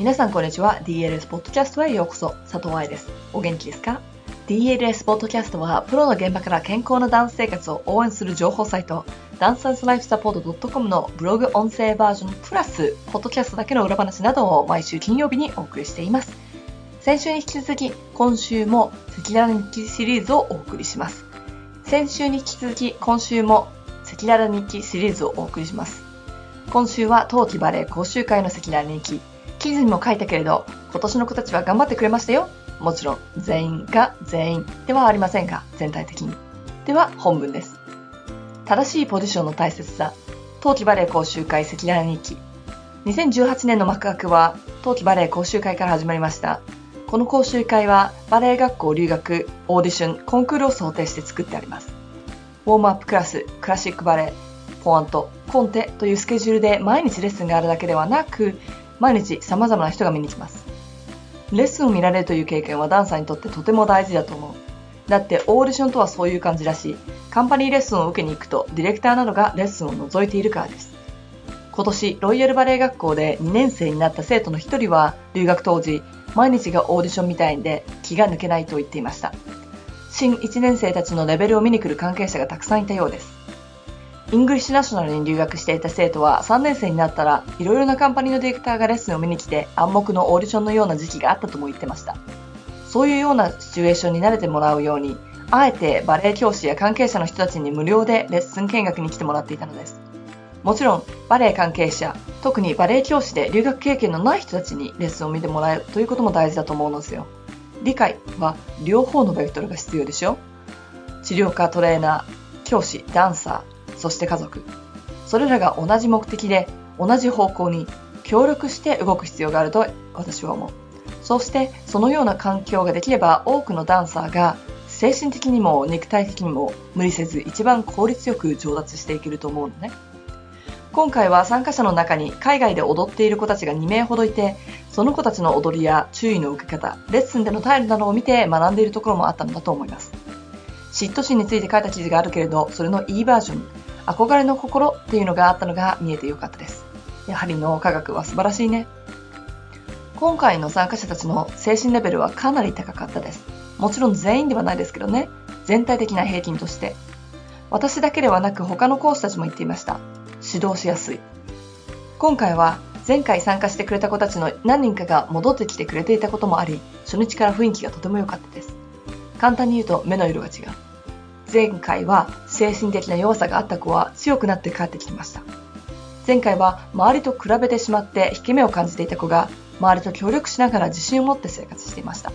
皆さんこんにちは。 DLS ポッドキャストへようこそ。佐藤愛です。お元気ですか？ DLS ポッドキャストはプロの現場から健康なダンス生活を応援する情報サイトダンサーズライフサポート .com のブログ音声バージョンプラスポッドキャストだけの裏話などを毎週金曜日にお送りしています。先週に引き続き今週も赤裸々日記シリーズをお送りします。今週は冬季バレエ講習会の赤裸々日記。記事にも書いたけれど今年の子たちは頑張ってくれましたよ。もちろん全員ではありませんが全体的に。では本文です。正しいポジションの大切さ。冬季バレエ講習会赤裸々日記。2018年の幕開けは冬季バレエ講習会から始まりました。この講習会はバレエ学校留学、オーディション、コンクールを想定して作ってあります。ウォームアップクラス、クラシックバレエ、ポワント、コンテというスケジュールで毎日レッスンがあるだけではなく毎日様々な人が見に来ます。レッスンを見られるという経験はダンサーにとってとても大事だと思う。だってオーディションとはそういう感じだし、カンパニーレッスンを受けに行くとディレクターなどがレッスンを覗いているからです。今年ロイヤルバレエ学校で2年生になった生徒の1人は留学当時毎日がオーディションみたいで気が抜けないと言っていました。新1年生たちのレベルを見に来る関係者がたくさんいたようです。イングリッシュナショナルに留学していた生徒は3年生になったらいろいろなカンパニーのディレクターがレッスンを見に来て暗黙のオーディションのような時期があったとも言ってました。そういうようなシチュエーションに慣れてもらうようにあえてバレエ教師や関係者の人たちに無料でレッスン見学に来てもらっていたのです。もちろんバレエ関係者、特にバレエ教師で留学経験のない人たちにレッスンを見てもらうということも大事だと思うのですよ。理解は両方のベクトルが必要でしょ。治療家、トレーナー、教師、ダンサー、そして家族、それらが同じ目的で同じ方向に協力して動く必要があると私は思う。そしてそのような環境ができれば多くのダンサーが精神的にも肉体的にも無理せず一番効率よく上達していけると思うのね。今回は参加者の中に海外で踊っている子たちが2名ほどいて、その子たちの踊りや注意の受け方、レッスンでの態度などを見て学んでいるところもあったのだと思います。嫉妬心について書いた記事があるけれど、それのいいバージョン、憧れの心っていうのがあったのが見えてよかったです。やはり脳科学は素晴らしいね。今回の参加者たちの精神レベルはかなり高かったです。もちろん全員ではないですけどね。全体的な平均として私だけではなく他の講師たちも言っていました。指導しやすい。今回は前回参加してくれた子たちの何人かが戻ってきてくれていたこともあり、初日から雰囲気がとても良かったです。簡単に言うと目の色が違う。前回は精神的な弱さがあった子は強くなって帰ってきました。前回は周りと比べてしまって引け目を感じていた子が周りと協力しながら自信を持って生活していました。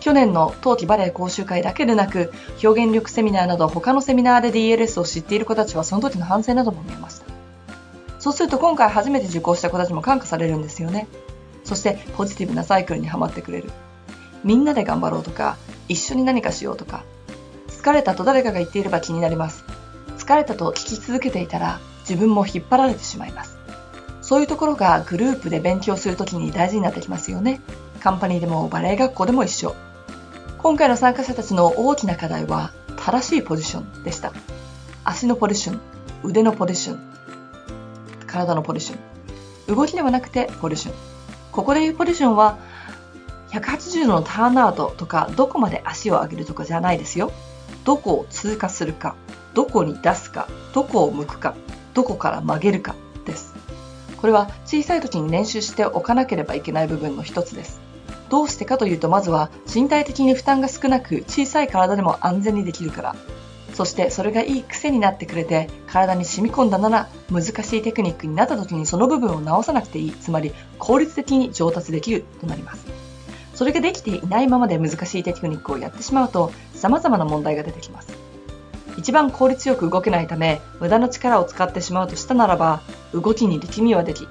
去年の冬季バレエ講習会だけでなく表現力セミナーなど他のセミナーで DLS を知っている子たちはその時の反省なども見えました。そうすると今回初めて受講した子たちも感化されるんですよね。そしてポジティブなサイクルにはまってくれる。みんなで頑張ろうとか一緒に何かしようとか、疲れたと誰かが言っていれば気になります。疲れたと聞き続けていたら自分も引っ張られてしまいます。そういうところがグループで勉強するときに大事になってきますよね。カンパニーでもバレエ学校でも一緒。今回の参加者たちの大きな課題は正しいポジションでした。足のポジション、腕のポジション、体のポジション、動きではなくてポジション。ここでいうポジションは180度のターンアウトとかどこまで足を上げるとかじゃないですよ。どこを通過するか、どこに出すか、どこを向くか、どこから曲げるかです。これは小さい時に練習しておかなければいけない部分の一つです。どうしてかというと、まずは身体的に負担が少なく小さい体でも安全にできるから。そしてそれがいい癖になってくれて体に染み込んだなら難しいテクニックになった時にその部分を直さなくていい、つまり効率的に上達できるとなります。それができていないままで難しいテクニックをやってしまうと様々な問題が出てきます。一番効率よく動けないため無駄な力を使ってしまうとしたならば動きに力みはでき、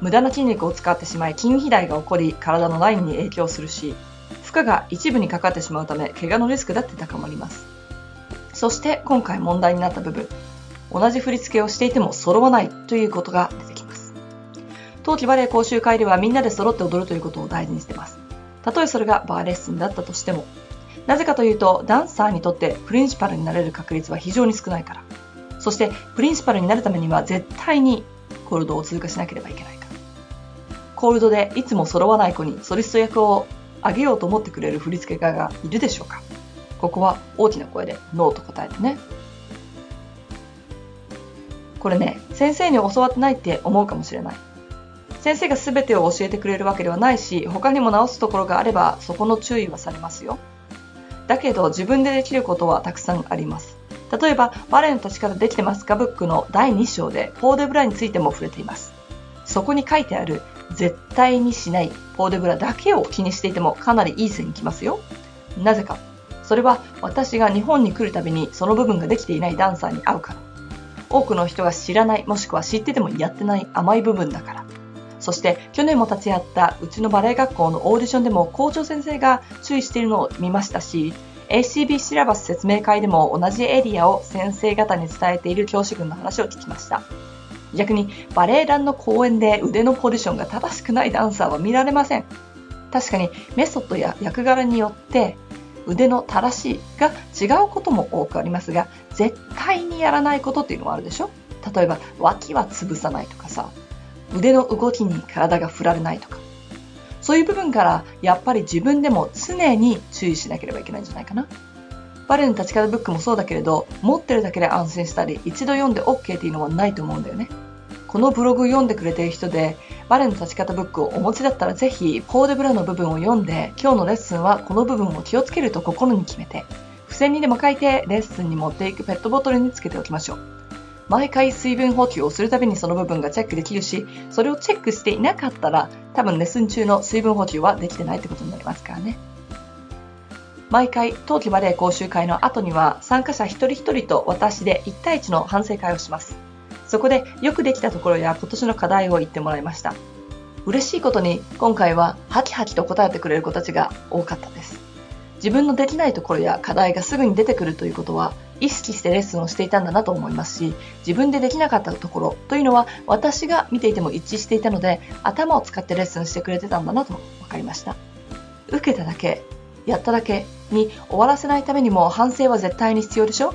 無駄な筋肉を使ってしまい筋肥大が起こり体のラインに影響するし、負荷が一部にかかってしまうため怪我のリスクだって高まります。そして今回問題になった部分、同じ振り付けをしていても揃わないということが出てきます。冬季バレエ講習会ではみんなで揃って踊るということを大事にしています。たとえそれがバーレッスンだったとしても、なぜかというとダンサーにとってプリンシパルになれる確率は非常に少ないから。そしてプリンシパルになるためには絶対にコールドを通過しなければいけないから。コールドでいつも揃わない子にソリスト役をあげようと思ってくれる振付家がいるでしょうか。ここは大きな声でノーと答えてね。これね、先生に教わってないって思うかもしれない。先生が全てを教えてくれるわけではないし、他にも直すところがあればそこの注意はされますよ。だけど自分でできることはたくさんあります。例えばバレエの立ち方できてますかブックの第2章でポーデブラについても触れています。そこに書いてある絶対にしないポーデブラだけを気にしていてもかなりいい線にきますよ。なぜか、それは私が日本に来るたびにその部分ができていないダンサーに会うから。多くの人が知らない、もしくは知っててもやってない甘い部分だから。そして去年も立ち会ったうちのバレエ学校のオーディションでも校長先生が注意しているのを見ましたし、 ACB シラバス説明会でも同じエリアを先生方に伝えている教師群の話を聞きました。逆にバレエ団の公演で腕のポジションが正しくないダンサーは見られません。確かにメソッドや役柄によって腕の正しいが違うことも多くありますが、絶対にやらないことっていうのもあるでしょ。例えば脇は潰さないとかさ、腕の動きに体が振られないとか、そういう部分からやっぱり自分でも常に注意しなければいけないんじゃないかな。バレエの立ち方ブックもそうだけれど、持ってるだけで安心したり一度読んで OK っていうのはないと思うんだよね。このブログ読んでくれている人でバレエの立ち方ブックをお持ちだったら、ぜひポーデブラの部分を読んで、今日のレッスンはこの部分を気をつけると心に決めて、付箋にでも書いてレッスンに持っていくペットボトルにつけておきましょう。毎回水分補給をするたびにその部分がチェックできるし、それをチェックしていなかったら多分レッスン中の水分補給はできてないってことになりますからね。毎回冬季バレエ講習会の後には参加者一人一人と私で1対1の反省会をします。そこでよくできたところや今年の課題を言ってもらいました。嬉しいことに今回はハキハキと答えてくれる子たちが多かったです。自分のできないところや課題がすぐに出てくるということは意識してレッスンをしていたんだなと思いますし、自分でできなかったところというのは私が見ていても一致していたので、頭を使ってレッスンしてくれてたんだなと分かりました。受けただけやっただけに終わらせないためにも反省は絶対に必要でしょ。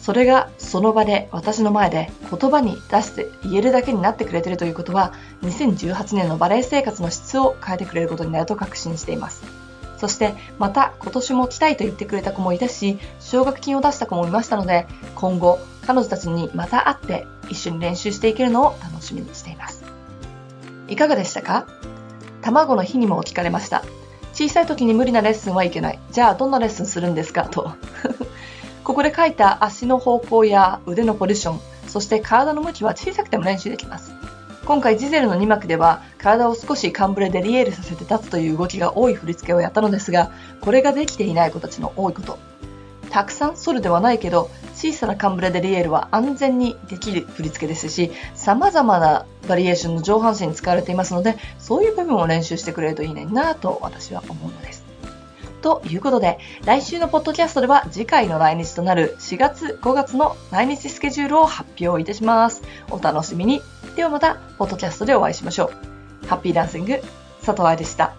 それがその場で私の前で言葉に出して言えるだけになってくれてるということは、2018年のバレエ生活の質を変えてくれることになると確信しています。そしてまた今年も来たいと言ってくれた子もいたし、奨学金を出した子もいましたので、今後彼女たちにまた会って一緒に練習していけるのを楽しみにしています。いかがでしたか。卵の日にも聞かれました。小さい時に無理なレッスンはいけない、じゃあどんなレッスンするんですかとここで書いた足の方向や腕のポジション、そして体の向きは小さくても練習できます。今回ジゼルの2幕では体を少しカンブレでリエールさせて立つという動きが多い振り付けをやったのですが、これができていない子たちの多いこと。たくさんソルではないけど小さなカンブレでリエールは安全にできる振り付けですし、様々なバリエーションの上半身に使われていますので、そういう部分を練習してくれるといいねんなと私は思うのです。ということで、来週のポッドキャストでは次回の来日となる4月5月の来日スケジュールを発表いたします。お楽しみに。ではまたポッドキャストでお会いしましょう。ハッピーダンシング、佐藤愛でした。